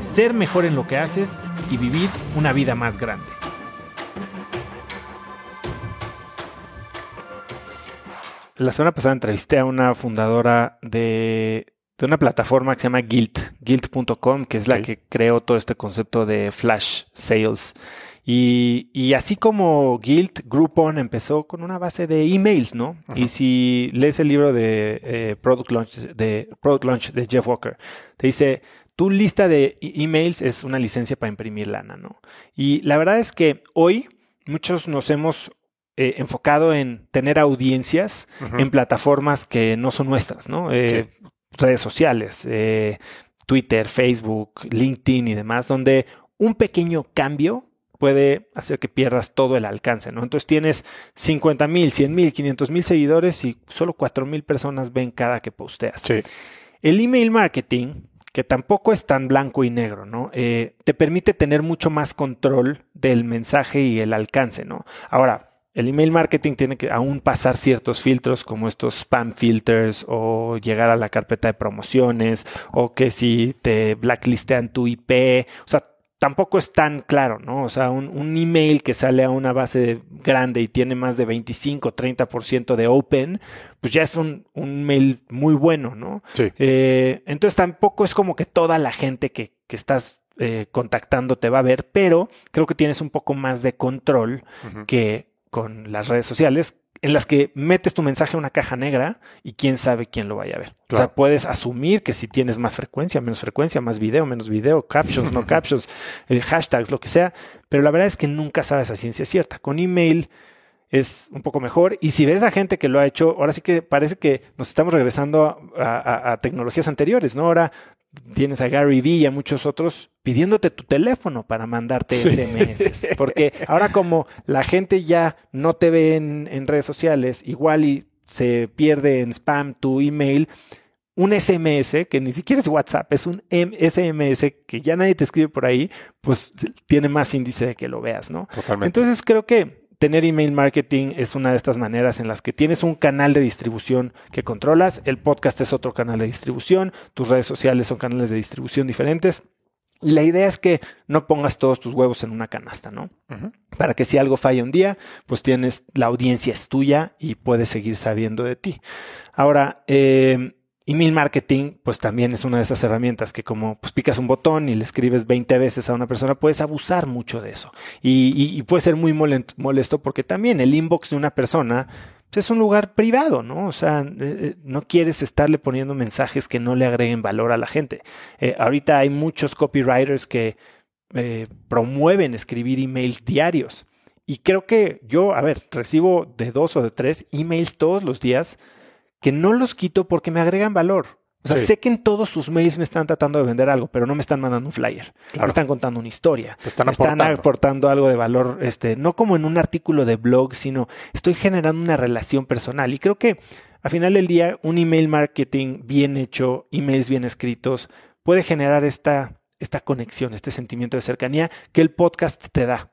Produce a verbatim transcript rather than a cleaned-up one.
ser mejor en lo que haces y vivir una vida más grande. La semana pasada entrevisté a una fundadora de, de una plataforma que se llama Gilt, Gilt punto com, que es la sí. que creó todo este concepto de flash sales. Y, y así como Gilt, Groupon empezó con una base de emails, ¿no? Ajá. Y si lees el libro de, eh, Product Launch, de Product Launch de Jeff Walker, te dice... Tu lista de emails es una licencia para imprimir lana, ¿no? Y la verdad es que hoy muchos nos hemos eh, enfocado en tener audiencias uh-huh. en plataformas que no son nuestras, ¿no? Eh, sí. Redes sociales, eh, Twitter, Facebook, LinkedIn y demás, donde un pequeño cambio puede hacer que pierdas todo el alcance, ¿no? Entonces tienes cincuenta mil, cien mil, quinientos mil seguidores y solo cuatro mil personas ven cada que posteas. Sí. El email marketing... que tampoco es tan blanco y negro, ¿no? Eh, te permite tener mucho más control del mensaje y el alcance, ¿no? Ahora, el email marketing tiene que aún pasar ciertos filtros como estos spam filters o llegar a la carpeta de promociones o que si te blacklistean tu I P. O sea, tampoco es tan claro, ¿no? O sea, un, un email que sale a una base de, grande y tiene más de veinticinco, treinta por ciento de open, pues ya es un, un mail muy bueno, ¿no? Sí. Eh, entonces tampoco es como que toda la gente que, que estás eh, contactando te va a ver, pero creo que tienes un poco más de control uh-huh. que con las redes sociales, en las que metes tu mensaje a una caja negra y quién sabe quién lo vaya a ver. Claro. O sea, puedes asumir que si tienes más frecuencia, menos frecuencia, más video, menos video, captions, no captions, eh, hashtags, lo que sea. Pero la verdad es que nunca sabes a ciencia cierta. Con email es un poco mejor. Y si ves a gente que lo ha hecho, ahora sí que parece que nos estamos regresando a, a, a tecnologías anteriores, ¿no? Ahora tienes a Gary Vee y a muchos otros pidiéndote tu teléfono para mandarte sí. S M S. Porque ahora como la gente ya no te ve en, en redes sociales, igual y se pierde en spam tu email, un S M S, que ni siquiera es WhatsApp, es un S M S que ya nadie te escribe por ahí, pues tiene más índice de que lo veas, ¿no? Totalmente. Entonces creo que tener email marketing es una de estas maneras en las que tienes un canal de distribución que controlas. El podcast es otro canal de distribución. Tus redes sociales son canales de distribución diferentes. Y la idea es que no pongas todos tus huevos en una canasta, ¿no? Uh-huh. Para que si algo falla un día, pues tienes la audiencia es tuya y puedes seguir sabiendo de ti. Ahora, eh... email marketing, pues también es una de esas herramientas que como pues, picas un botón y le escribes veinte veces a una persona, puedes abusar mucho de eso. Y, y, y puede ser muy molesto porque también el inbox de una persona pues, es un lugar privado, ¿no? O sea, eh, no quieres estarle poniendo mensajes que no le agreguen valor a la gente. Eh, ahorita hay muchos copywriters que eh, promueven escribir emails diarios. Y creo que yo, a ver, recibo de dos o de tres emails todos los días que no los quito porque me agregan valor. O sea, sí. sé que en todos sus mails me están tratando de vender algo, pero no me están mandando un flyer. Claro. Me están contando una historia. Te están me aportando. están aportando algo de valor. Este, no como en un artículo de blog, sino estoy generando una relación personal. Y creo que al final del día, un email marketing bien hecho, emails bien escritos, puede generar esta, esta conexión, este sentimiento de cercanía que el podcast te da.